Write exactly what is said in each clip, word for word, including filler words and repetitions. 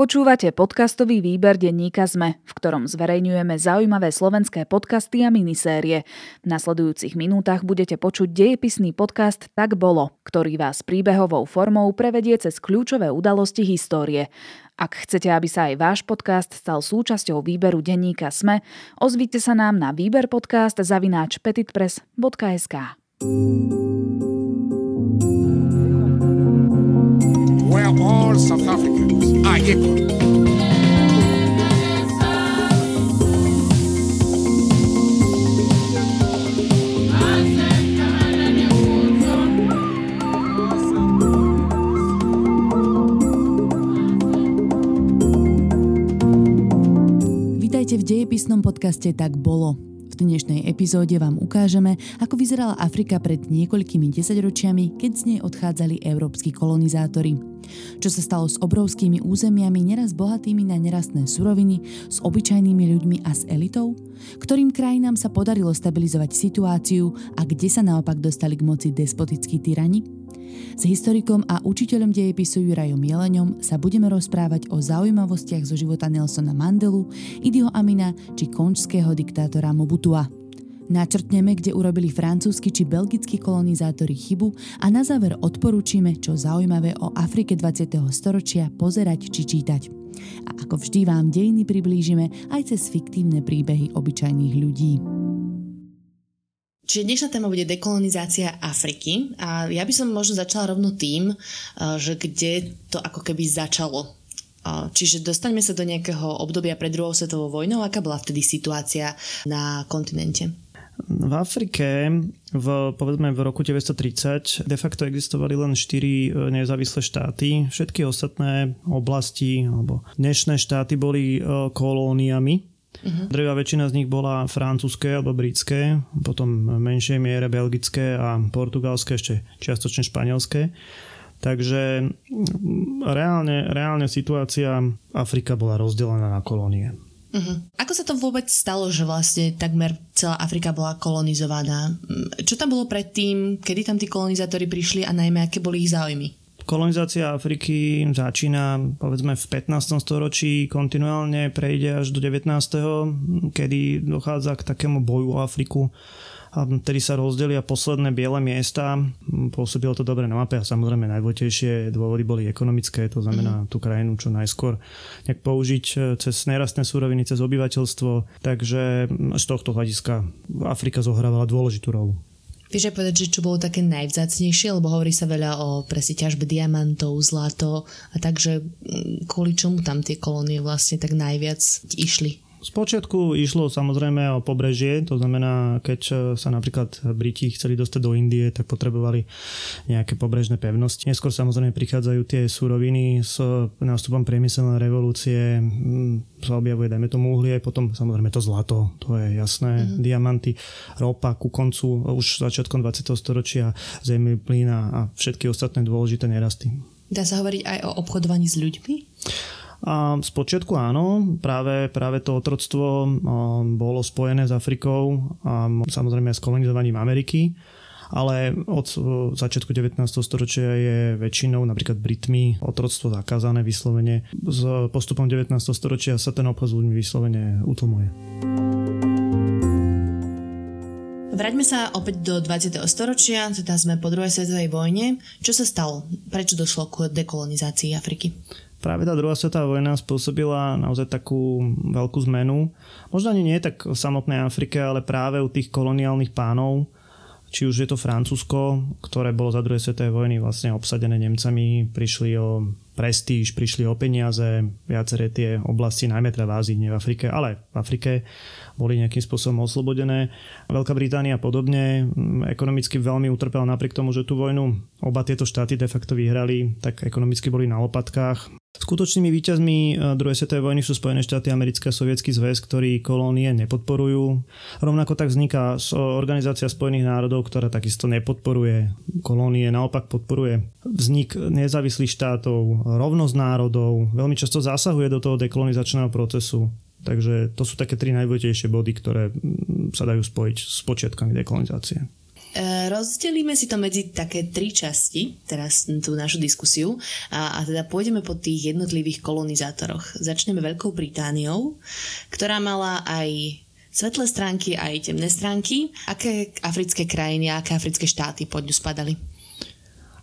Počúvate podcastový výber denníka SME, v ktorom zverejňujeme zaujímavé slovenské podcasty a minisérie. V nasledujúcich minútach budete počuť dejepisný podcast Tak bolo, ktorý vás príbehovou formou prevedie cez kľúčové udalosti histórie. Ak chcete, aby sa aj váš podcast stal súčasťou výberu denníka SME, ozvite sa nám na výberpodcast zavináč petitpress bodka es ká. Where all South Africans are equal. V dejepisnom podcaste Tak bolo. V dnešnej epizóde vám ukážeme, ako vyzerala Afrika pred niekoľkými desaťročiami, keď z nej odchádzali európski kolonizátori. Čo sa stalo s obrovskými územiami, neraz bohatými na nerastné suroviny, s obyčajnými ľuďmi a s elitou? Ktorým krajinám sa podarilo stabilizovať situáciu a kde sa naopak dostali k moci despotickí tyrani? S historikom a učiteľom dejepisu Jurajom Jeleňom sa budeme rozprávať o zaujímavostiach zo života Nelsona Mandelu, Idiho Amina či konžského diktátora Mobutua. Načrtneme, kde urobili francúzski či belgickí kolonizátori chybu a na záver odporúčime, čo zaujímavé o Afrike dvadsiateho storočia pozerať či čítať. A ako vždy vám dejiny priblížime aj cez fiktívne príbehy obyčajných ľudí. Čiže dnešná téma bude dekolonizácia Afriky a ja by som možno začala rovno tým, že kde to ako keby začalo. Čiže dostaňme sa do nejakého obdobia pred druhou svetovou vojnou. Aká bola vtedy situácia na kontinente? V Afrike, v, povedzme v roku devätnásťtridsať, de facto existovali len štyri nezávislé štáty. Všetky ostatné oblasti alebo dnešné štáty boli kolóniami. Uh-huh. Drevá väčšina z nich bola francúzske alebo britské, potom v menšej miere belgické a portugalské, ešte čiastočne španielské. Takže reálne, reálne situácia Afrika bola rozdelená na kolónie. Uh-huh. Ako sa to vôbec stalo, že vlastne takmer celá Afrika bola kolonizovaná? Čo tam bolo predtým, kedy tam tí kolonizátori prišli a najmä aké boli ich záujmy? Kolonizácia Afriky začína povedzme v pätnástom storočí, kontinuálne prejde až do devätnásteho kedy dochádza k takému boju o Afriku, a tedy sa rozdelia posledné biele miesta. Pôsobilo to dobre na mape a samozrejme najdôležitejšie dôvody boli ekonomické, to znamená tú krajinu čo najskôr nejak použiť cez nerastné suroviny, cez obyvateľstvo, takže z tohto hľadiska Afrika zohrávala dôležitú rolu. Vieš aj povedať, že čo bolo také najvzácnejšie, lebo hovorí sa veľa o presne ťažbe diamantov, zlato a takže kvôli čomu tam tie kolónie vlastne tak najviac išli? Spočiatku išlo samozrejme o pobrežie, to znamená, keď sa napríklad Briti chceli dostať do Indie, tak potrebovali nejaké pobrežné pevnosti. Neskôr samozrejme prichádzajú tie suroviny s nástupom priemyselnej revolúcie, sa objavuje dajme tomu uhlie, potom samozrejme to zlato, to je jasné, mm-hmm. diamanty, ropa ku koncu, už začiatkom dvadsiateho storočia, zemný plyn a všetky ostatné dôležité nerasty. Dá sa hovoriť aj o obchodovaní s ľuďmi? A spočiatku áno, práve, práve to otroctvo bolo spojené s Afrikou a samozrejme s kolonizovaním Ameriky, ale od začiatku devätnásteho storočia je väčšinou napríklad Britmi otroctvo zakázané vyslovene. S postupom devätnásteho storočia sa ten obchod s ľuďmi vyslovene utlmuje. Vráťme sa opäť do dvadsiateho storočia, teda sme po druhej svetovej vojne. Čo sa stalo? Prečo došlo k dekolonizácii Afriky? Práve tá druhá svetová vojna spôsobila naozaj takú veľkú zmenu. Možno ani nie tak v samotnej Afrike, ale práve u tých koloniálnych pánov, či už je to Francúzsko, ktoré bolo za druhej svetovej vojny vlastne obsadené Nemcami, prišli o prestíž, prišli o peniaze, viaceré tie oblasti, najmä teda v Ázii, nie v Afrike, ale v Afrike boli nejakým spôsobom oslobodené. Veľká Británia podobne ekonomicky veľmi utrpela napriek tomu, že tú vojnu oba tieto štáty de facto vyhrali, tak ekonomicky boli na lopatkách. Skutočnými víťazmi druhej svetovej vojny sú Spojené štáty americké a Sovietsky zväz, ktorí kolónie nepodporujú. Rovnako tak vzniká Organizácia spojených národov, ktorá takisto nepodporuje kolónie, naopak podporuje vznik nezávislých štátov, rovnosť národov, veľmi často zasahuje do toho dekolonizačného procesu. Takže to sú také tri najdôležitejšie body, ktoré sa dajú spojiť s počiatkami dekolonizácie. rozdelíme si to medzi také tri časti, teraz tú našu diskusiu, a, a teda pôjdeme po tých jednotlivých kolonizátoroch. Začneme Veľkou Britániou, ktorá mala aj svetlé stránky, aj temné stránky. Aké africké krajiny, aké africké štáty pod ňu spadali?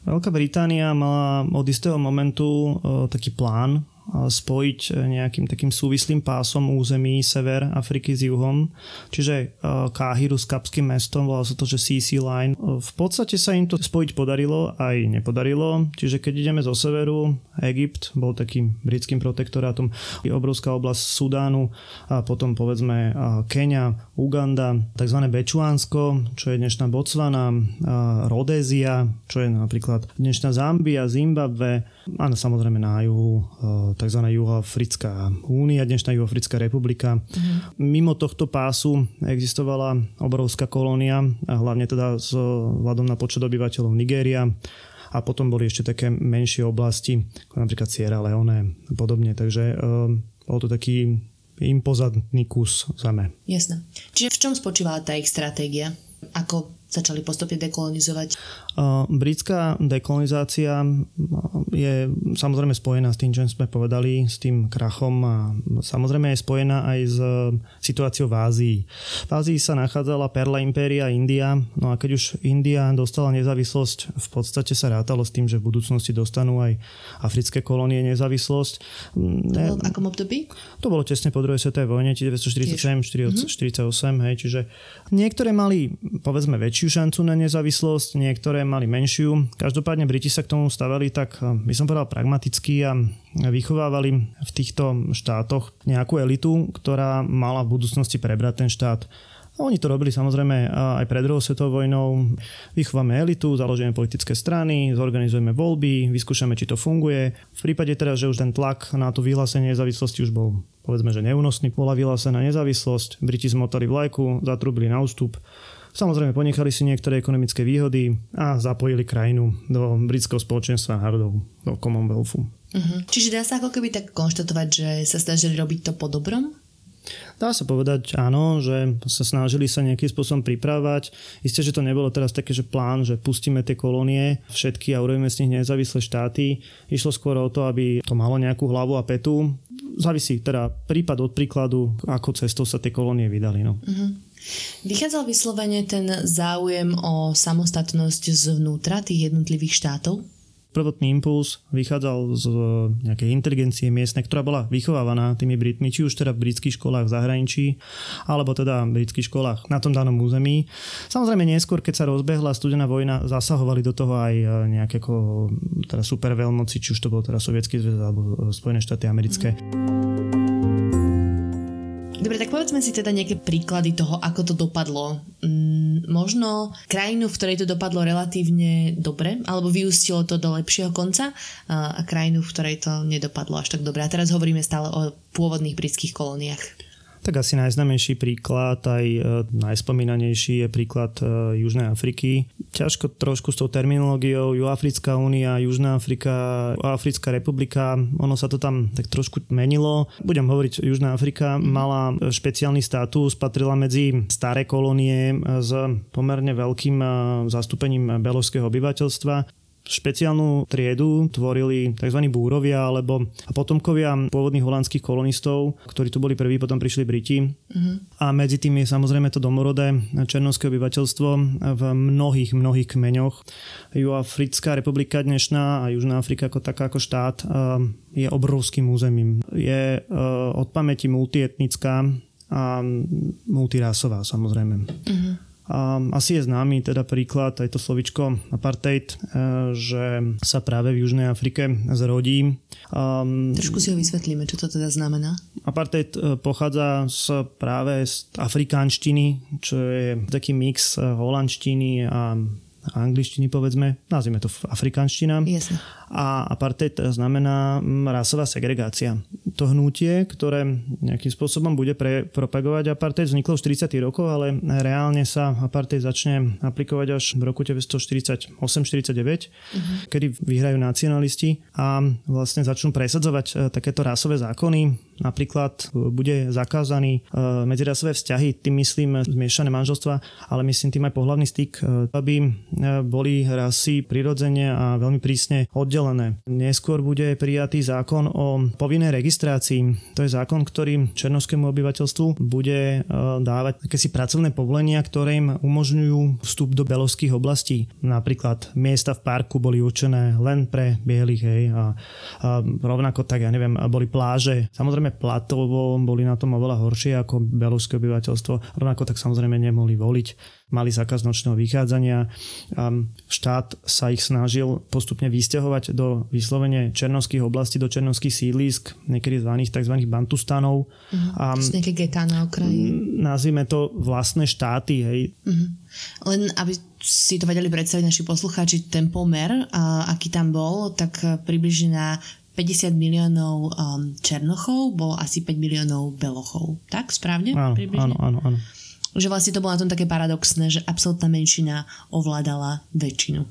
Veľká Británia mala od istého momentu o, taký plán spojiť nejakým takým súvislým pásom území sever Afriky s juhom, čiže Káhiru s kapským mestom, volalo sa to, že cé cé Line. V podstate sa im to spojiť podarilo aj nepodarilo, čiže keď ideme zo severu, Egypt bol takým britským protektorátom, je obrovská oblasť Sudánu a potom povedzme Keňa, Uganda, tzv. Bečuánsko, čo je dnešná Botswana, Rodézia, čo je napríklad dnešná Zambia, Zimbabwe, áno, samozrejme na juhu tzv. Juhoafrická únia, dnešná Juhoafrická republika. Mhm. Mimo tohto pásu existovala obrovská kolónia, a hlavne teda s hľadom na počet obyvateľov Nigéria, a potom boli ešte také menšie oblasti, ako napríklad Sierra Leone a podobne, takže e, bol to taký impozantný kus zeme. Jasné. Čiže v čom spočívala tá ich stratégia? Ako začali postupne dekolonizovať? Britská dekolonizácia je samozrejme spojená s tým, čo sme povedali, s tým krachom, a samozrejme je spojená aj s situáciou v Ázii. V Ázii sa nachádzala perla impéria India, no a keď už India dostala nezávislosť, v podstate sa rátalo s tým, že v budúcnosti dostanú aj africké kolónie nezávislosť. To bolo v akom období? To bolo tesne po druhej svetovej vojne, devätnásťstoštyridsaťsedem štyridsaťosem, hej, čiže niektoré mali, povedzme, väčšie väčšiu šancu na nezávislosť, niektoré mali menšiu. Každopádne Briti sa k tomu stavali tak, by som povedal, pragmaticky a vychovávali v týchto štátoch nejakú elitu, ktorá mala v budúcnosti prebrať ten štát. A oni to robili samozrejme aj pred druhou svetovou vojnou. Vychováme elitu, založíme politické strany, zorganizujeme voľby, vyskúšame, či to funguje. V prípade teda, že už ten tlak na to vyhlásenie nezávislosti už bol, povedzme, že neúnosný, bola vyhlásená nezávislosť, Briti zmotali vlajku, zatrubili na ústup. Samozrejme, ponechali si niektoré ekonomické výhody a zapojili krajinu do britského spoločenstva národov, do Commonwealthu. Uh-huh. Čiže dá sa ako keby tak konštatovať, že sa snažili robiť to po dobrom? Dá sa povedať áno, že sa snažili sa nejakým spôsobom pripravať. Isté, že to nebolo teraz také, že plán, že pustíme tie kolónie všetky a urobíme z nich nezávislé štáty. Išlo skôr o to, aby to malo nejakú hlavu a petu. Závisí teda prípad od príkladu, ako cestou sa tie kolónie vydali. No. Uh-huh. Vychádzal vyslovene ten záujem o samostatnosť zvnútra tých jednotlivých štátov? Prvotný impuls vychádzal z nejakej inteligencie miestnej, ktorá bola vychovávaná tými Britmi, či už teda v britských školách v zahraničí, alebo teda v britských školách na tom danom území. Samozrejme neskôr, keď sa rozbehla studená vojna, zasahovali do toho aj nejaké ako, teda superveľmoci, či už to bol teda Sovietský zväz alebo Spojené štáty americké. Dobre, tak povedzme si teda nejaké príklady toho, ako to dopadlo. Možno krajinu, v ktorej to dopadlo relatívne dobre, alebo vyústilo to do lepšieho konca, a krajinu, v ktorej to nedopadlo až tak dobre. A teraz hovoríme stále o pôvodných britských kolóniách. Tak asi najznámejší príklad, aj najspomínanejší je príklad Južnej Afriky. Ťažko trošku s tou terminológiou Juhoafrická únia, Južná Afrika, Africká republika, ono sa to tam tak trošku menilo. Budem hovoriť, Južná Afrika mala špeciálny status, patrila medzi staré kolónie s pomerne veľkým zastúpením beložského obyvateľstva. Špeciálnu triedu tvorili tzv. Búrovia alebo potomkovia pôvodných holandských kolonistov, ktorí tu boli prví, potom prišli Briti. Uh-huh. A medzi tým je samozrejme to domorodé černovské obyvateľstvo v mnohých, mnohých kmeňoch. Juhoafrická republika dnešná a Južná Afrika ako taká, ako štát je obrovským územím. Je od pamäti multietnická a multirásová samozrejme. Uh-huh. Asi je známy teda príklad, aj to slovičko apartheid, že sa práve v Južnej Afrike zrodí. Trošku si ho vysvetlíme, čo to teda znamená. Apartheid pochádza z, práve z afrikánštiny, čo je taký mix holandštiny a angličtiny, povedzme, nazvime to afrikánština. Yes. A apartheid znamená rasová segregácia. To hnutie, ktoré nejakým spôsobom bude pre, propagovať apartheid, vzniklo v štyridsiatych rokoch, ale reálne sa apartheid začne aplikovať až v roku devätnásťstoštyridsaťosem štyridsaťdeväť, uh-huh. kedy vyhrajú nacionalisti a vlastne začnú presadzovať takéto rasové zákony. Napríklad bude zakázaný medzirasové vzťahy, tým myslím zmiešané manželstva, ale myslím tým aj pohlavný styk, aby boli rasy prirodzene a veľmi prísne oddelené. Neskôr bude prijatý zákon o povinnej registrácii. To je zákon, ktorý černovskému obyvateľstvu bude dávať akési pracovné povolenia, ktoré im umožňujú vstup do belovských oblastí. Napríklad miesta v parku boli určené len pre bielých, hej, a, a rovnako tak, ja neviem, boli pláže. Samozrejme platovo boli na tom oveľa horšie ako belovské obyvateľstvo. Rovnako tak samozrejme nemohli voliť. Mali zákaz nočného vychádzania. Štát sa ich snažil postupne vysťahovať do vyslovene černovských oblastí, do černovských sídlisk, niekedy zvaných tzv. Bantustanov. Uh-huh. A to sú nejaké getá na okraji. Nazvime to vlastné štáty. Hej. Uh-huh. Len aby si to vedeli predstaviť naši poslucháči, ten pomer, aký tam bol, tak približne na päťdesiat miliónov Černochov bolo asi päť miliónov Belochov. Tak? Správne? Áno, áno, áno, áno. Že vlastne to bolo na tom také paradoxné, že absolútna menšina ovládala väčšinu.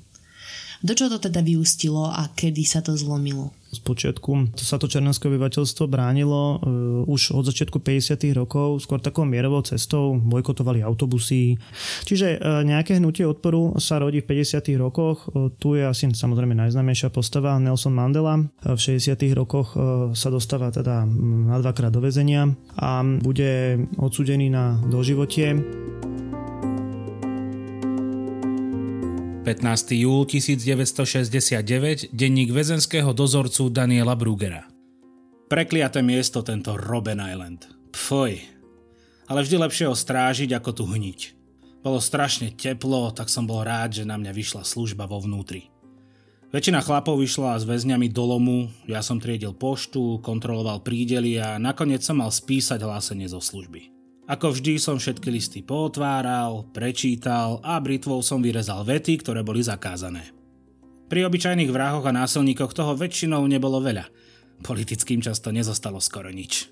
Do čoho to teda vyústilo a kedy sa to zlomilo? Spočiatku sa to černovské obyvateľstvo bránilo e, už od začiatku päťdesiatych rokov skôr takou mierovou cestou, bojkotovali autobusy. Čiže e, nejaké hnutie odporu sa rodí v päťdesiatych rokoch. E, tu je asi samozrejme najznámejšia postava Nelson Mandela. V šesťdesiatych rokoch e, sa dostáva teda na dvakrát do väzenia a bude odsúdený na doživotie. pätnásteho júla devätnásťstošesťdesiatdeväť, denník väzenského dozorcu Daniela Brugera. Prekliaté miesto tento Robben Island. Pfoj. Ale vždy lepšie ho strážiť, ako tu hniť. Bolo strašne teplo, tak som bol rád, že na mňa vyšla služba vo vnútri. Väčšina chlapov vyšla s väzňami do lomu, ja som triedil poštu, kontroloval prídely a nakoniec som mal spísať hlásenie zo služby. Ako vždy som všetky listy pootváral, prečítal a britvou som vyrezal vety, ktoré boli zakázané. Pri obyčajných vrahoch a násilníkoch toho väčšinou nebolo veľa. Politickým často nezostalo skoro nič.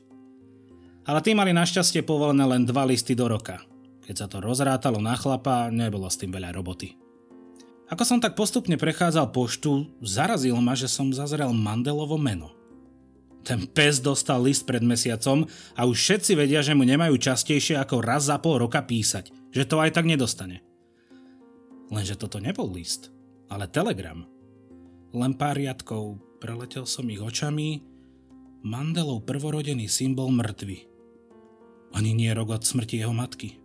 Ale tí mali našťastie povolené len dva listy do roka. Keď sa to rozrátalo na chlapa, nebolo s tým veľa roboty. Ako som tak postupne prechádzal poštu, zarazil ma, že som zazrel Mandelovo meno. Ten pes dostal list pred mesiacom a už všetci vedia, že mu nemajú častejšie ako raz za pol roka písať, že to aj tak nedostane. Lenže toto nebol list, ale telegram. Len pár riadkov, preletel som ich očami, Mandelov prvorodený symbol mŕtvy. Ani nie rok od smrti jeho matky.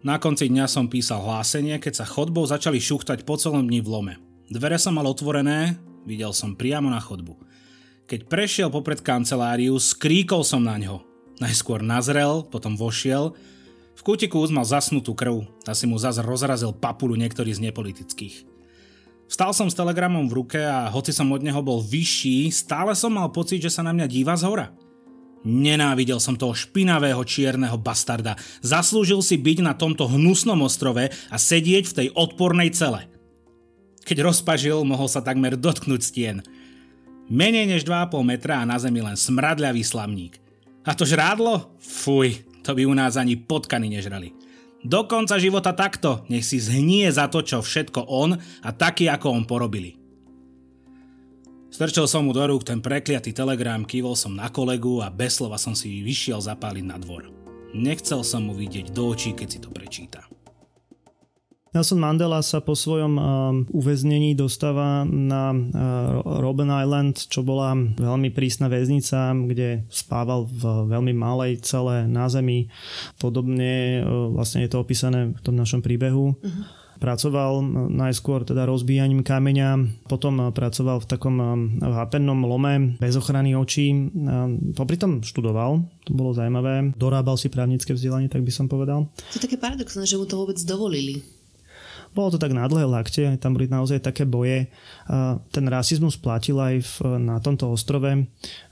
Na konci dňa som písal hlásenie, keď sa chodbou začali šuchtať po celom dni v lome. Dvere som mal otvorené, videl som priamo na chodbu. Keď prešiel popred kanceláriu, skríkol som na ňo. Najskôr nazrel, potom vošiel. V kútiku už mal zasnutú krv. Asi mu zas rozrazil papuľu niektorý z nepolitických. Vstal som s telegramom v ruke a hoci som od neho bol vyšší, stále som mal pocit, že sa na mňa díva zhora. Nenávidel som toho špinavého čierneho bastarda. Zaslúžil si byť na tomto hnusnom ostrove a sedieť v tej odpornej cele. Keď rozpažil, mohol sa takmer dotknúť stien. Menej než dva a pol metra a na zemi len smradľavý slamník. A to žrádlo? Fuj, to by u nás ani potkany nežrali. Do konca života takto, nech si zhnie za to, čo všetko on a taký, ako on porobili. Strčil som mu do rúk ten prekliatý telegram, kývol som na kolegu a bez slova som si vyšiel zapáliť na dvor. Nechcel som mu vidieť do očí, keď si to prečíta. Nelson Mandela sa po svojom uh, uväznení dostáva na uh, Robben Island, čo bola veľmi prísna väznica, kde spával v veľmi malej cele na zemi. Podobne uh, vlastne je to opísané v tom našom príbehu. Uh-huh. Pracoval najskôr teda rozbíjaním kameňa, potom pracoval v takom hápennom lome bez ochrany očí. Popri tom študoval, to bolo zaujímavé. Dorábal si právnické vzdelanie, tak by som povedal. To je také paradoxné, že mu to vôbec dovolili. Bolo to tak na dlhé lakte, tam boli naozaj také boje. Ten rasizmus platil aj na tomto ostrove.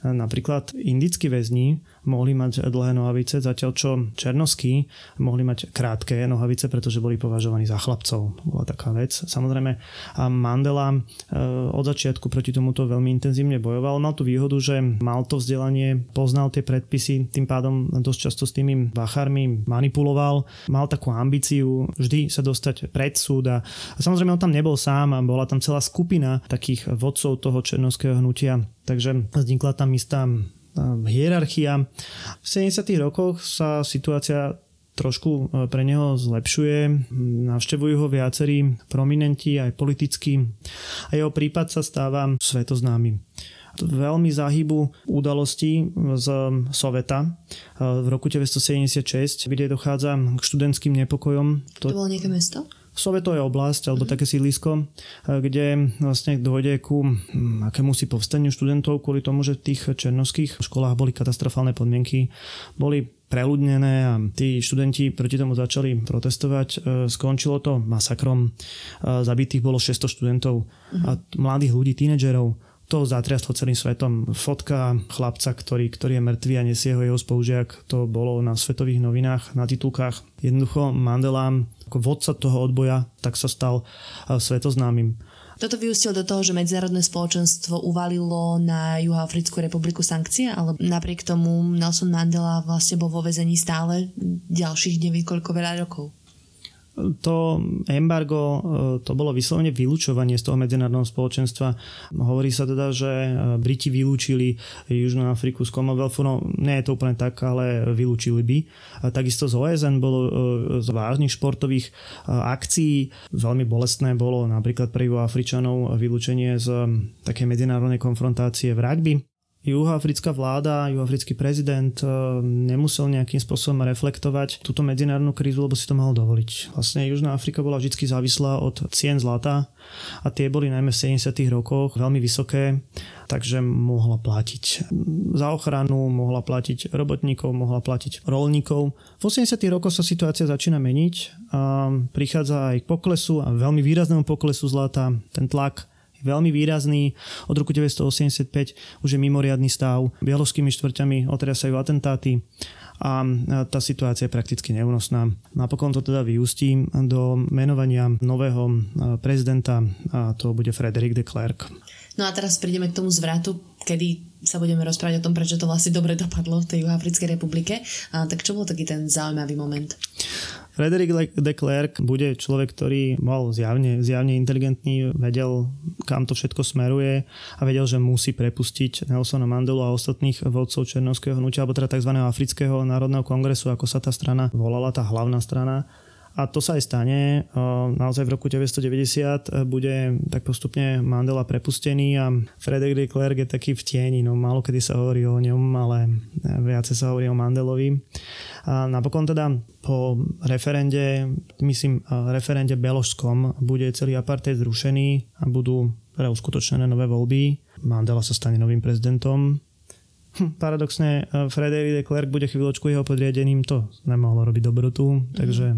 Napríklad indickí väzni mohli mať dlhé nohavice, zatiaľ čo černoskí mohli mať krátke nohavice, pretože boli považovaní za chlapcov. Bola taká vec. Samozrejme Mandela od začiatku proti tomuto veľmi intenzívne bojoval. Mal tú výhodu, že mal to vzdelanie, poznal tie predpisy, tým pádom dosť často s tými bachármi manipuloval. Mal takú ambíciu vždy sa dostať pred súd a samozrejme on tam nebol sám a bola tam celá skupina takých vodcov toho černovského hnutia, takže vznikla tam istá hierarchia. V sedemdesiatych rokoch sa situácia trošku pre neho zlepšuje. Navštevujú ho viacerí prominenti, aj politickí. A jeho prípad sa stáva svetoznámym. Veľmi záhybu udalostí z Soweta v roku devätnásťsedemdesiatšesť, kde dochádza k študentským nepokojom. To, to bolo nejaké mesto? Soweto je oblasť, alebo také sídlisko, kde vlastne dôjde ku akémusi povstaniu študentov kvôli tomu, že v tých černovských školách boli katastrofálne podmienky, boli preľudnené a tí študenti proti tomu začali protestovať. Skončilo to masakrom. Zabitých bolo šesťsto študentov a mladých ľudí, tínedžerov. To zatriaslo celým svetom. Fotka chlapca, ktorý, ktorý je mŕtvý a nesie ho jeho spolužiak, to bolo na svetových novinách, na titulkách. Jednoducho Mandela, ako vodca toho odboja, tak sa stal svetoznámym. Toto vyústilo do toho, že medzinárodné spoločenstvo uvalilo na Juhoafrickú republiku sankcie, ale napriek tomu Nelson Mandela vlastne bol vo väzení stále ďalších neviekoľko veľa rokov. To embargo, to bolo vyslovene vylúčovanie z toho medzinárodného spoločenstva. Hovorí sa teda, že Briti vylúčili Južnú Afriku z Commonwealthu, no nie je to úplne tak, ale vylúčili by. A takisto z O S N bolo z vážnych športových akcií. Veľmi bolestné bolo napríklad pre Juhoafričanov vylúčenie z takej medzinárodnej konfrontácie v rugby. Juhoafrická vláda, juhoafrický prezident nemusel nejakým spôsobom reflektovať túto medzinárodnú krízu, lebo si to mohol dovoliť. Vlastne Južná Afrika bola vždy závislá od cien zlata a tie boli najmä v sedemdesiatych rokoch veľmi vysoké, takže mohla platiť za ochranu, mohla platiť robotníkov, mohla platiť roľníkov. V osemdesiatych rokoch sa situácia začína meniť a prichádza aj k poklesu a veľmi výraznému poklesu zlata, ten tlak veľmi výrazný. Od roku devätnásťstoosemdesiatpäť už je mimoriadny stav. Bialovskými štvrťami otriasajú atentáty a tá situácia je prakticky neúnosná. Napokon to teda vyústí do menovania nového prezidenta a to bude Frederik de Klerk. No a teraz prídeme k tomu zvratu, kedy sa budeme rozprávať o tom, prečo to vlastne dobre dopadlo v tej Juhoafrickej republike. A tak čo bol taký ten zaujímavý moment? Frederik de Klerk bude človek, ktorý bol zjavne, zjavne inteligentný, vedel, kam to všetko smeruje a vedel, že musí prepustiť Nelsona Mandelu a ostatných vodcov černovského hnutia, alebo teda tzv. Afrického národného kongresu, ako sa tá strana volala, tá hlavná strana. A to sa aj stane. Naozaj v roku devätnásťstodeväťdesiat bude tak postupne Mandela prepustený a Frederik de Klerk je taký v tieni. No, málo kedy sa hovorí o ňom, ale viacej sa hovorí o Mandelovi. A napokon teda po referende, myslím referende beložskom, bude celý apartheid zrušený a budú teda uskutočnené nové voľby. Mandela sa stane novým prezidentom. Paradoxne, Frederik de Klerk bude chvíľočku jeho podriadeným, to nemohlo robiť dobrotu, takže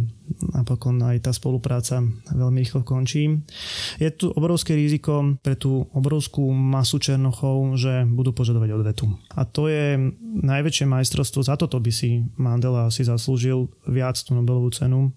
napokon aj tá spolupráca veľmi rýchlo končí. Je tu obrovské riziko pre tú obrovskú masu černochov, že budú požadovať odvetu. A to je najväčšie majstrovstvo, za toto by si Mandela si zaslúžil viac tú Nobelovú cenu,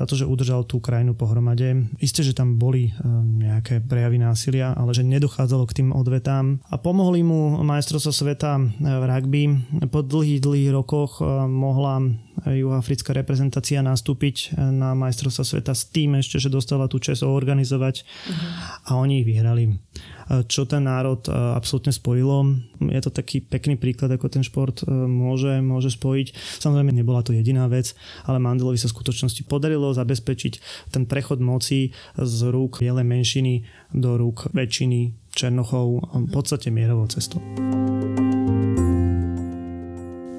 za to, že udržal tú krajinu pohromade. Isté, že tam boli nejaké prejavy násilia, ale že nedochádzalo k tým odvetám. A pomohli mu majstrovstvo sveta v rugby. Po dlhých, dlhých rokoch mohla juhoafrická reprezentácia nastúpiť na majstrovstvá sveta s tým ešte, že dostala tú česť organizovať uh-huh. a oni ich vyhrali. Čo ten národ absolútne spojilo. Je to taký pekný príklad, ako ten šport môže, môže spojiť. Samozrejme, nebola to jediná vec, ale Mandelovi sa v skutočnosti podarilo zabezpečiť ten prechod moci z rúk bielej menšiny do rúk väčšiny černochov v podstate mierovou cestou.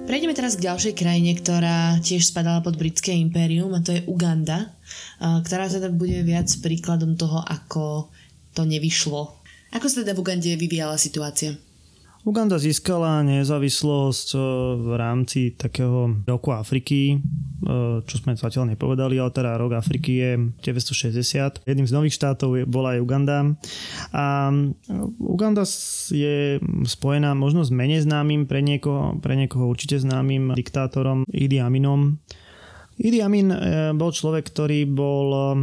Prejdeme teraz k ďalšej krajine, ktorá tiež spadala pod britské impérium, a to je Uganda, ktorá teda bude viac príkladom toho, ako to nevyšlo. Ako sa teda v Ugande vyvíjala situácia? Uganda získala nezávislosť v rámci takého roku Afriky, čo sme zatiaľ nepovedali, ale teda rok Afriky je devätnásťstošesťdesiat. Jedným z nových štátov bola aj Uganda. A Uganda je spojená možno s menej známym, pre niekoho, pre niekoho určite známym diktátorom Idi Aminom, Idi Amin bol človek, ktorý bol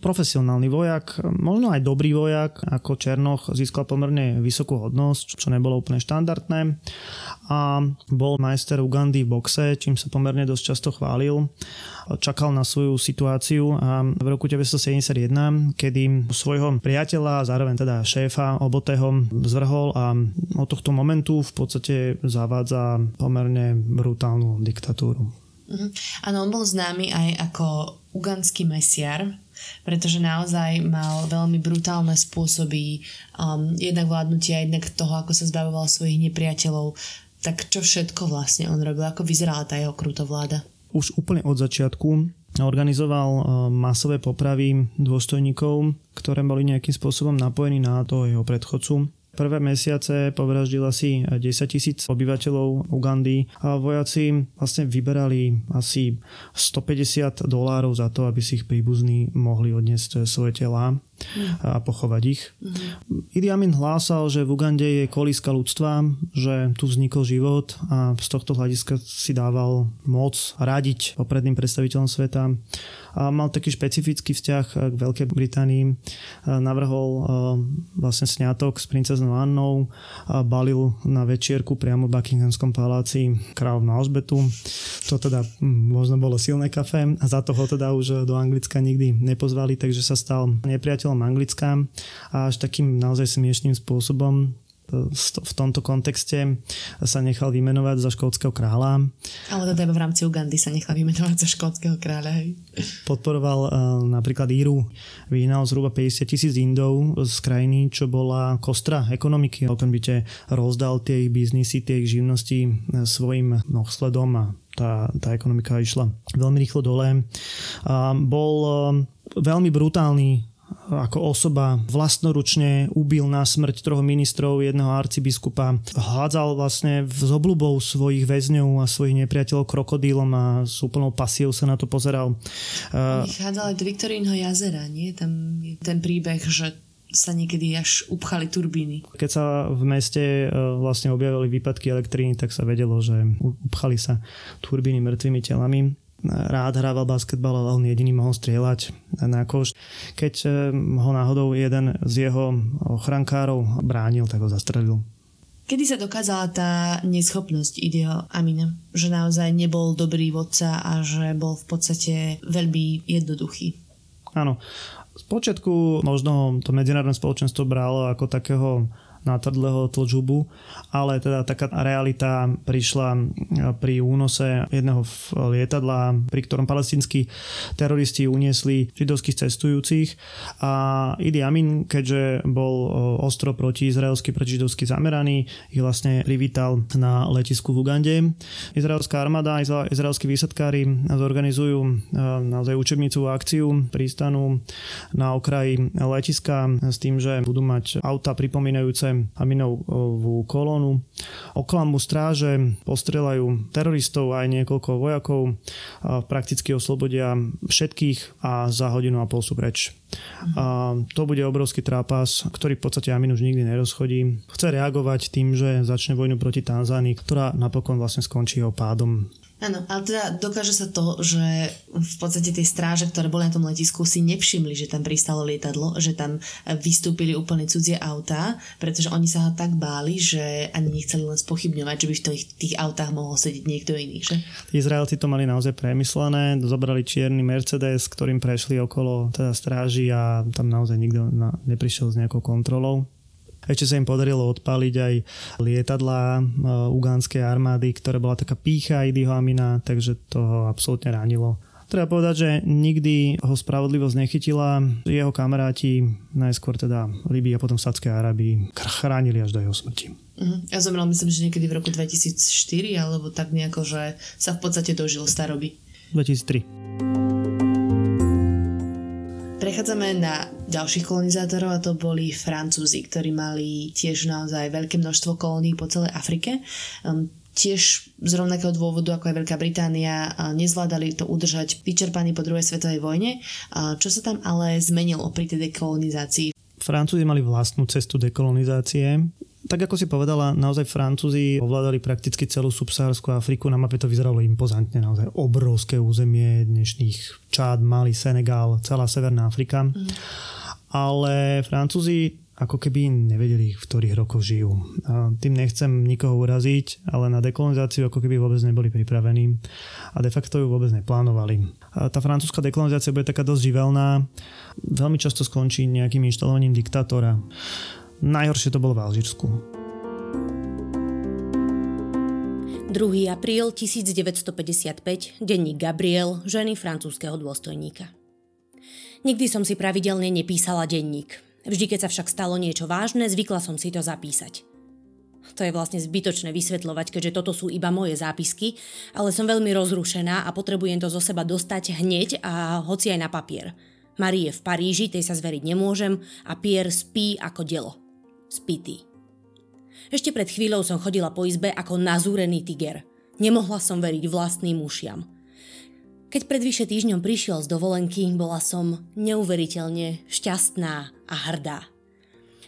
profesionálny vojak, možno aj dobrý vojak, ako Černoch získal pomerne vysokú hodnosť, čo nebolo úplne štandardné. A bol majster Ugandy v boxe, čím sa pomerne dosť často chválil. Čakal na svoju situáciu a v roku devätnásťsedemdesiatjeden, kedy svojho priateľa, zároveň teda šéfa Oboteho zvrhol a od tohto momentu v podstate zavádza pomerne brutálnu diktatúru. Áno, on bol známy aj ako ugandský mesiar, pretože naozaj mal veľmi brutálne spôsoby um, jednak vládnutia, jednak toho, ako sa zbavoval svojich nepriateľov. Tak čo všetko vlastne on robil? Ako vyzerala tá jeho krutovláda? Už úplne od začiatku organizoval masové popravy dôstojníkov, ktoré boli nejakým spôsobom napojení na toho jeho predchodcu. Prvé mesiace povraždil asi desaťtisíc obyvateľov Ugandy a vojaci vlastne vyberali asi stopäťdesiat dolárov za to, aby si ich príbuzní mohli odniesť svoje telá a pochovať ich. Mm-hmm. Idi Amin hlásal, že v Ugande je kolíska ľudstva, že tu vznikol život a z tohto hľadiska si dával moc radiť popredným predstaviteľom sveta. A mal taký špecifický vzťah k Veľkej Británii. Navrhol vlastne sňatok s princeznou Annou a balil na večierku priamo v Buckinghamskom paláci kráľovnú Alžbetu. To teda možno bolo silné kafe a za toho teda už do Anglicka nikdy nepozvali, takže sa stal nepriateľ Anglická a až takým naozaj smiešným spôsobom v tomto kontexte sa nechal vymenovať za škótskeho kráľa. Ale teda v rámci Ugandy sa nechal vymenovať za škótskeho kráľa. Hej. Podporoval napríklad Íru. Vyhnal zhruba päťdesiat tisíc Indov z krajiny, čo bola kostra ekonomiky. Okamžite rozdal tie ich biznisy, tie ich živnosti svojim nohsledom a tá, tá ekonomika išla veľmi rýchlo dole. Bol veľmi brutálny ako osoba, vlastnoručne ubil na smrť troch ministrov, jedného arcibiskupa. Hádzal vlastne s obľubou svojich väzňov a svojich nepriateľov krokodílom a s úplnou pasiou sa na to pozeral. Hádzal aj do Viktorínho jazera, nie? Tam je ten príbeh, že sa niekedy až upchali turbíny. Keď sa v meste vlastne objavili výpadky elektriny, tak sa vedelo, že upchali sa turbíny mŕtvými telami. Rád hrával basketbal, ale on jediný mohol strieľať na koš. Keď ho náhodou jeden z jeho ochrankárov bránil, tak ho zastrelil. Kedy sa dokázala tá neschopnosť Idiho Amina? Že naozaj nebol dobrý vodca a že bol v podstate veľmi jednoduchý. Áno. Spočiatku možno to medzinárodné spoločenstvo bralo ako takého natrdlého tlčubu, ale teda taká realita prišla pri únose jedného lietadla, pri ktorom palestinskí teroristi uniesli židovských cestujúcich a Idi Amin, keďže bol ostro proti izraelsky, proti židovsky zameraný, ich vlastne privítal na letisku v Ugande. Izraelská armáda, izraelskí výsadkári zorganizujú naozaj učebnicu akciu, pristanú na okraji letiska s tým, že budú mať auta pripomínajúce Aminovú kolónu. Okolo mu stráže postrelajú teroristov aj niekoľko vojakov, prakticky oslobodia všetkých a za hodinu a pol sú preč. A to bude obrovský trápas, ktorý v podstate Amin už nikdy nerozchodí. Chce reagovať tým, že začne vojnu proti Tanzánii, ktorá napokon vlastne skončí jeho pádom. Áno, ale teda dokáže sa to, že v podstate tie stráže, ktoré boli na tom letisku, si nevšimli, že tam pristalo lietadlo, že tam vystúpili úplne cudzie autá, pretože oni sa ho tak báli, že ani nechceli len spochybňovať, že by v tých, tých autách mohol sedieť niekto iný, že? Izraelci to mali naozaj premyslené, zobrali čierny Mercedes, ktorým prešli okolo teda stráži a tam naozaj nikto na, neprišiel s nejakou kontrolou. Ešte sa im podarilo odpáliť aj lietadlá ugandskej armády, ktorá bola taká pýcha Idiho Amina, takže to ho absolútne ranilo. Treba povedať, že nikdy ho spravodlivosť nechytila. Jeho kamaráti, najskôr teda Líbii a potom Sádskej Arábii, chránili až do jeho smrti. Uh-huh. Ja zomrel, myslím, že niekedy v roku dvetisícštyri, alebo tak nejako, že sa v podstate dožil staroby. dvetisíctri. Prechádzame na ďalších kolonizátorov a to boli Francúzi, ktorí mali tiež naozaj veľké množstvo kolónií po celej Afrike. Um, tiež z rovnakého dôvodu ako aj Veľká Británia nezvládali to udržať vyčerpaní po druhej svetovej vojne. Uh, čo sa tam ale zmenilo pri tej dekolonizácii? Francúzi mali vlastnú cestu dekolonizácie. tak ako si povedala, naozaj Francúzi ovládali prakticky celú subsahárskú Afriku. Na mape to vyzeralo impozantne, naozaj obrovské územie dnešných Čád, Mali, Senegál, celá Severná Afrika. Mm. Ale Francúzi ako keby nevedeli, v ktorých rokoch žijú. A tým nechcem nikoho uraziť, ale na dekolonizáciu ako keby vôbec neboli pripravení a de facto ju vôbec neplánovali. A tá francúzska dekolonizácia bude taká dosť živelná. Veľmi často skončí nejakým inštalovaním diktátora. Najhoršie to bolo v Alžírsku. druhého apríla devätnásťstopäťdesiatpäť, denník Gabriel, ženy francúzskeho dôstojníka. Nikdy som si pravidelne nepísala denník. Vždy, keď sa však stalo niečo vážne, zvykla som si to zapísať. To je vlastne zbytočné vysvetľovať, keďže toto sú iba moje zápisky, ale som veľmi rozrušená a potrebujem to zo seba dostať hneď a hoci aj na papier. Marie je v Paríži, tej sa zveriť nemôžem a Pierre spí ako delo. Spitý. Ešte pred chvíľou som chodila po izbe ako nazúrený tiger. Nemohla som veriť vlastným ušiam. Keď pred vyše týždňom prišiel z dovolenky, bola som neuveriteľne šťastná a hrdá.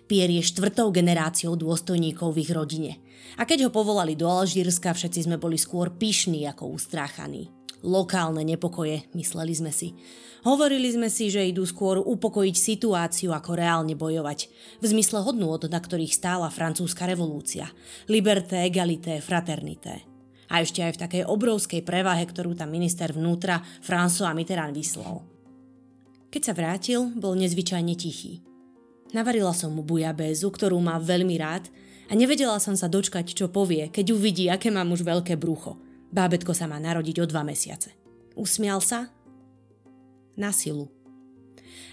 Pierre je štvrtou generáciou dôstojníkov v ich rodine. A keď ho povolali do Alžírska, všetci sme boli skôr pyšní ako ustráchaní. Lokálne nepokoje, mysleli sme si. Hovorili sme si, že idú skôr upokojiť situáciu ako reálne bojovať. V zmysle hodnôt, na ktorých stála francúzska revolúcia. Liberté, egalité, fraternité. A ešte aj v takej obrovskej prevahe, ktorú tam minister vnútra François Mitterrand vyslal. Keď sa vrátil, bol nezvyčajne tichý. Navarila som mu bujabézu, ktorú má veľmi rád a nevedela som sa dočkať, čo povie, keď uvidí, aké mám už veľké brucho. Bábätko sa má narodiť o dva mesiace. Usmial sa? Na silu.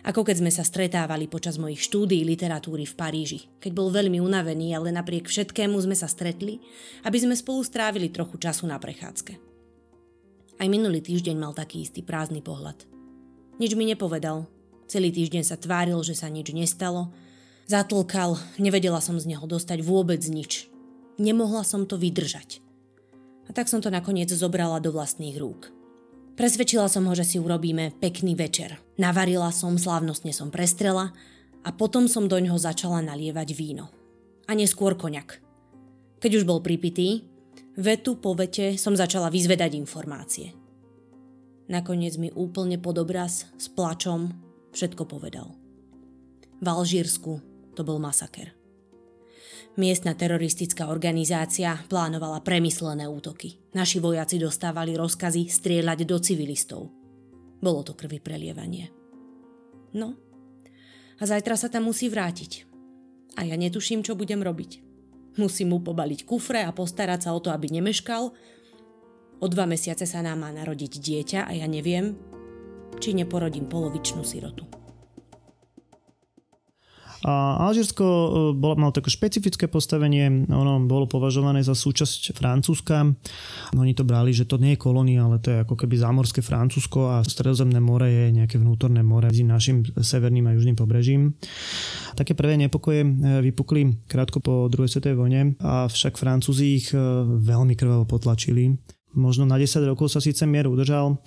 Ako keď sme sa stretávali počas mojich štúdií literatúry v Paríži, keď bol veľmi unavený, ale napriek všetkému sme sa stretli, aby sme spolu strávili trochu času na prechádzke. Aj minulý týždeň mal taký istý prázdny pohľad. Nič mi nepovedal, celý týždeň sa tváril, že sa nič nestalo, zatlkal, nevedela som z neho dostať vôbec nič. Nemohla som to vydržať. A tak som to nakoniec zobrala do vlastných rúk. Presvedčila som ho, že si urobíme pekný večer. Navarila som, slávnostne som prestrela a potom som doňho začala nalievať víno. A neskôr koňak. Keď už bol pripitý, vetu po vete som začala vyzvedať informácie. Nakoniec mi úplne pod obraz, s plačom, všetko povedal. V Alžírsku to bol masaker. Miestna teroristická organizácia plánovala premyslené útoky. Naši vojaci dostávali rozkazy strieľať do civilistov. Bolo to krvi prelievanie. No, a zajtra sa tam musí vrátiť. A ja netuším, čo budem robiť. Musím mu pobaliť kufre a postarať sa o to, aby nemeškal. O dva mesiace sa nám má narodiť dieťa a ja neviem, či neporodím polovičnú sirotu. A Alžírsko bolo, malo také špecifické postavenie, ono bolo považované za súčasť Francúzska. Oni to brali, že to nie je kolónia, ale to je ako keby zámorské Francúzsko a Stredozemné more je nejaké vnútorné more medzi našim severným a južným pobrežím. Také prvé nepokoje vypukli krátko po druhej svetovej vojne, avšak Francúzi ich veľmi krvavo potlačili. Možno na desať rokov sa síce mier udržal,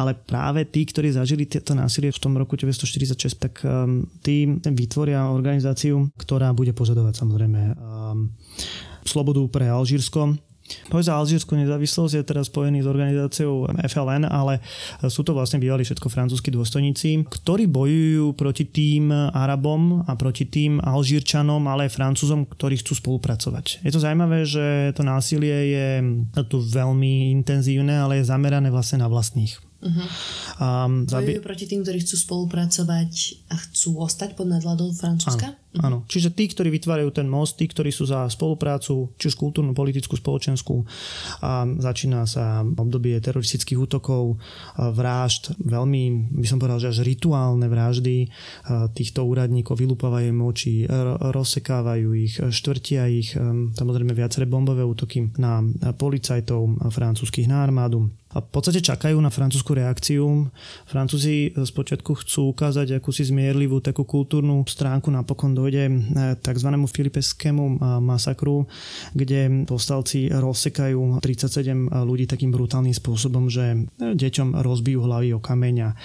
ale práve tí, ktorí zažili tieto násilie v tom roku devätnásťstoštyridsaťšesť, tak um, tí vytvoria organizáciu, ktorá bude požadovať samozrejme um, slobodu pre Alžírsko. Boj za alžírskú nezávislosť je teraz spojený s organizáciou F L N, ale sú to vlastne bývali všetko francúzski dôstojníci, ktorí bojujú proti tým Arabom a proti tým Alžírčanom, ale aj Francúzom, ktorí chcú spolupracovať. Je to zaujímavé, že to násilie je tu veľmi intenzívne, ale je zamerané vlastne na vlastných. Uh-huh. Um, zabi- bojujú proti tým, ktorí chcú spolupracovať a chcú ostať pod nadvládou Francúzska? Áno, uh-huh. áno. Čiže tí, ktorí vytvárajú ten most, tí, ktorí sú za spoluprácu, či už kultúrnu, politickú, spoločenskú. A začína sa obdobie teroristických útokov, vražd, veľmi, by som povedal, že až rituálne vraždy týchto úradníkov, vylúpavajú im oči, rozsekávajú ich, štvrtia ich, samozrejme viaceré bombové útoky na policajtov francúzskych, na armádu. A v podstate čakajú na francúzsku reakciu. Francúzi spočiatku chcú ukázať akúsi zmierlivú takú kultúrnu stránku, napokon do dôjde tzv. Filipeskému masakru, kde povstalci rozsekajú tridsaťsedem ľudí takým brutálnym spôsobom, že deťom rozbijú hlavy o kameň,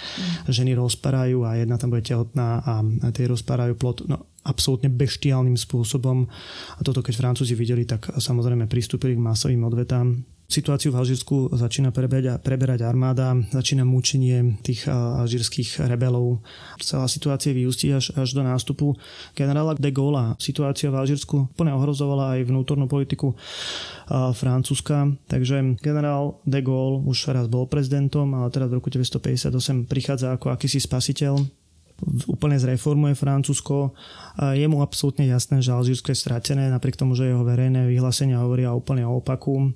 ženy rozparajú a jedna tam bude tehotná a tie rozparajú plot. No, absolútne beštiálnym spôsobom. A toto, keď Francúzi videli, tak samozrejme pristúpili k masovým odvetám. Situáciu v Alžírsku začína preberať, preberať armáda, začína mučenie tých alžírskych rebelov. Celá situácia vyústí až, až do nástupu generála de Gaulle'a. Situácia v Alžírsku úplne ohrozovala aj vnútornú politiku Francúzska, takže generál de Gaulle už raz bol prezidentom, ale teraz v roku devätnásťstopäťdesiatosem prichádza ako akýsi spasiteľ. Úplne zreformuje Francúzsko. Je mu absolútne jasné, že Alžírsko je stratené, napriek tomu, že jeho verejné vyhlásenia hovoria úplne o opaku.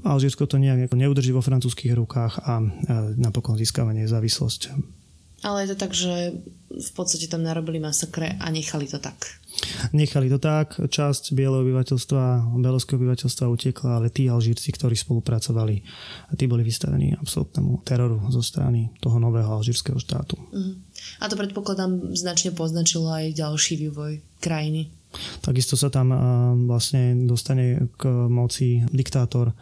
Alžírsko to nejak neudrží vo francúzskych rukách a napokon získava nezávislosť. Ale je to tak, že v podstate tam narobili masakre a nechali to tak. Nechali to tak. Časť bieleho obyvateľstva, bieloského obyvateľstva utekla, ale tí Alžírci, ktorí spolupracovali, tí boli vystavení absolútnemu teroru zo strany toho nového alžírskeho štátu. Mhm. A to predpokladám značne poznačilo aj ďalší vývoj krajiny. Takisto sa tam vlastne dostane k moci diktátor.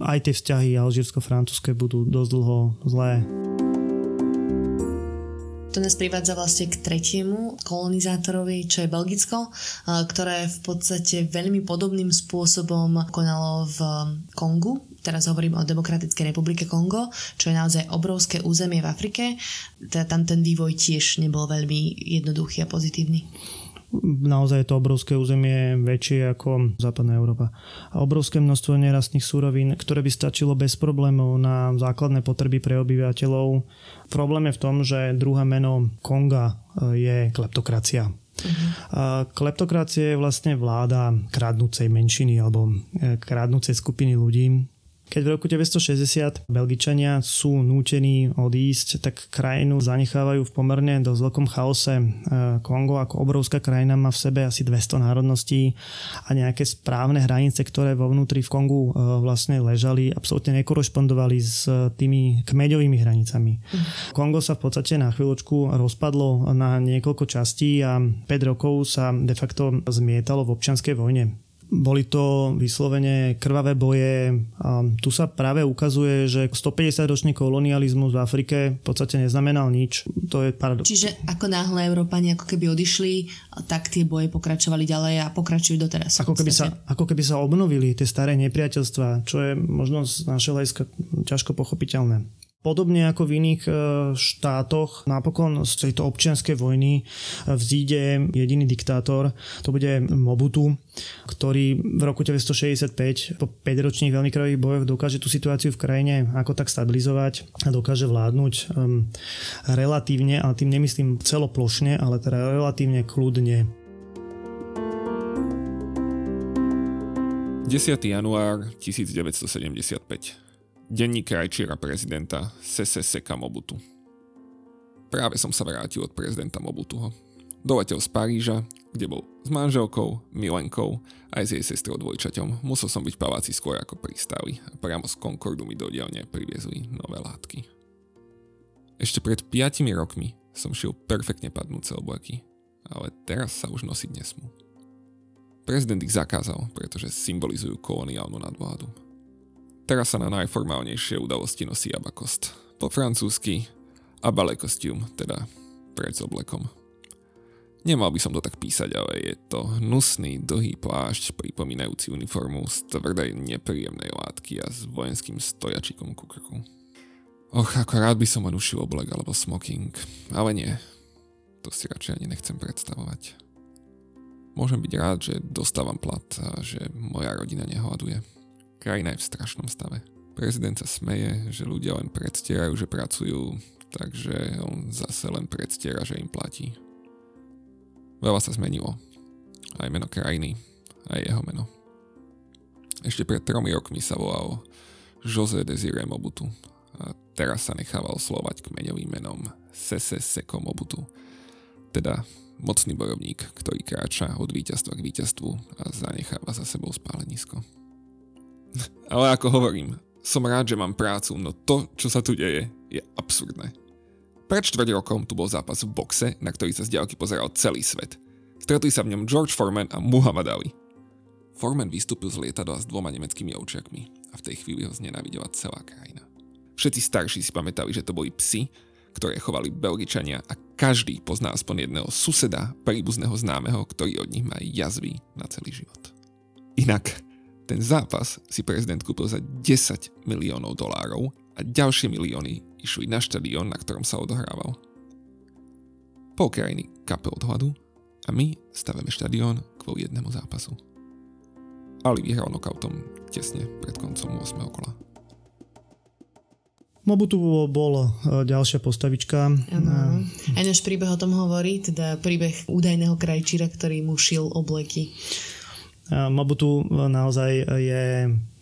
Aj tie vzťahy alžírsko-francúzske budú dosť dlho zlé. To nás privádza vlastne k tretiemu kolonizátorovi, čo je Belgicko, ktoré v podstate veľmi podobným spôsobom konalo v Kongu. Teraz hovorím o Demokratickej republike Kongo, čo je naozaj obrovské územie v Afrike. Teda tam ten vývoj tiež nebol veľmi jednoduchý a pozitívny. Naozaj je to obrovské územie, väčšie ako západná Európa. A obrovské množstvo nerastných surovín, ktoré by stačilo bez problémov na základné potreby pre obyvateľov. Problém je v tom, že druhá meno Konga je kleptokracia. Uh-huh. Kleptokracia je vlastne vláda kradnúcej menšiny alebo kradnúcej skupiny ľudí. Keď v roku devätnásťstošesťdesiat Belgičania sú nútení odísť, tak krajinu zanechávajú v pomerne dosť veľkom chaose. Kongo ako obrovská krajina má v sebe asi dvesto národností a nejaké správne hranice, ktoré vo vnútri v Kongu vlastne ležali, absolútne nekorešpondovali s tými kmeňovými hranicami. Mm. Kongo sa v podstate na chvíľočku rozpadlo na niekoľko častí a päť rokov sa de facto zmietalo v občianskej vojne. Boli to vyslovene krvavé boje. A tu sa práve ukazuje, že stopäťdesiatročný kolonializmus v Afrike v podstate neznamenal nič. To je paradox. Čiže ako náhle Európani ako keby odišli, tak tie boje pokračovali ďalej a pokračujú doteraz. Ako keby sa, ako keby sa obnovili tie staré nepriateľstvá, čo je možno z našej hľadiska ťažko pochopiteľné. Podobne ako v iných štátoch, napokon z tejto občianskej vojny vzíde jediný diktátor, to bude Mobutu, ktorý v roku devätnásťstošesťdesiatpäť po päťročných veľmi krvavých bojoch dokáže tú situáciu v krajine ako tak stabilizovať a dokáže vládnuť um, relatívne, ale tým nemyslím celoplošne, ale teda relatívne kľudne. desiateho januára devätnásťstosedemdesiatpäť. Denní krajčiara prezidenta Sese Seka Mobutu. Práve som sa vrátil od prezidenta Mobutuho. Doletel z Paríža, kde bol s manželkou, milenkou, aj s jej sestrou dvojčaťom. Musel som byť v paláci skôr ako pristáli a priamo z Concordu mi do dielne priviezli nové látky. Ešte pred piatimi rokmi som šiel perfektne padnúce oblaky, ale teraz sa už nosiť nesmú. Prezident ich zakázal, pretože symbolizujú koloniálnu nadvládu. Teraz sa na najformálnejšie udalosti nosí abakost. Po francúzsky abale kostium, teda pred oblekom. Nemal by som to tak písať, ale je to hnusný, dlhý plášť, pripomínajúci uniformu z tvrdej, nepríjemnej látky a s vojenským stojačikom ku krku. Och, ako rád by som odušil oblek alebo smoking, ale nie. To si radšej ani nechcem predstavovať. Môžem byť rád, že dostávam plat a že moja rodina nehladuje. Krajina je v strašnom stave. Prezident sa smeje, že ľudia len predstierajú, že pracujú, takže on zase len predstiera, že im platí. Veľa sa zmenilo. Aj meno krajiny, aj jeho meno. Ešte pred tromi rokmi sa volal José Desiré Mobutu a teraz sa nechával slovať kmeňovým menom Sese Seko Mobutu, teda mocný bojovník, ktorý kráča od víťazstva k víťazstvu a zanecháva za sebou spálenisko. Ale ako hovorím, som rád, že mám prácu, no to, čo sa tu deje, je absurdné. Pred štvrť rokom tu bol zápas v boxe, na ktorý sa z diaľky pozeral celý svet. Stretli sa v ňom George Foreman a Muhammad Ali. Foreman vystúpil z lietadla s dvoma nemeckými ovčiakmi a v tej chvíli ho znenávidela celá krajina. Všetci starší si pamätali, že to boli psi, ktoré chovali Belgičania a každý pozná aspoň jedného suseda, príbuzného známeho, ktorý od nich má jazvy na celý život. Inak, ten zápas si prezident kúpil za desať miliónov dolárov a ďalšie milióny išli na štadión, na ktorom sa odohrával. Pol krajiny kape od hladu a my staveme štadión kvôli jednému zápasu. Ali vyhral nokautom tesne pred koncom ôsmeho kola. Mobutu bol ďalšia postavička. Ano. Aj náš príbeh o tom hovorí, teda príbeh údajného krajčíra, ktorý mu šil obleky. Mobutu naozaj je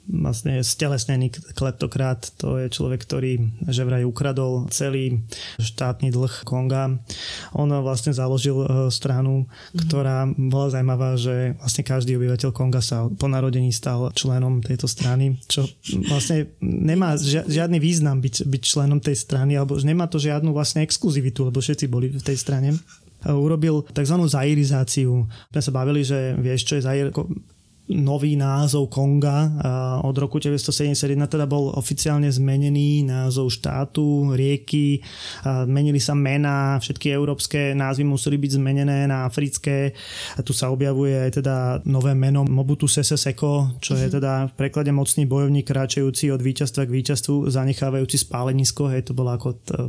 vlastne stelesnený kleptokrat. To je človek, ktorý že vraj ukradol celý štátny dlh Konga. On vlastne založil stranu, mm-hmm. ktorá bola zaujímavá, že vlastne každý obyvateľ Konga sa po narodení stal členom tejto strany, čo vlastne nemá žiadny význam byť, byť členom tej strany, alebo nemá to žiadnu vlastne exkluzivitu, lebo všetci boli v tej strane. Urobil takzvanú zairizáciu. My sa bavili, že vieš, čo je zair... nový názov Konga od roku devätnásťstosedemdesiatjeden teda bol oficiálne zmenený názov štátu, rieky, menili sa mená, všetky európske názvy museli byť zmenené na africké. A tu sa objavuje aj teda nové meno Mobutu Sese Seko, čo je teda v preklade mocný bojovník kráčajúci od víťazstva k víťazstvu, zanechávajúci spálenisko, hej, to bolo ako t-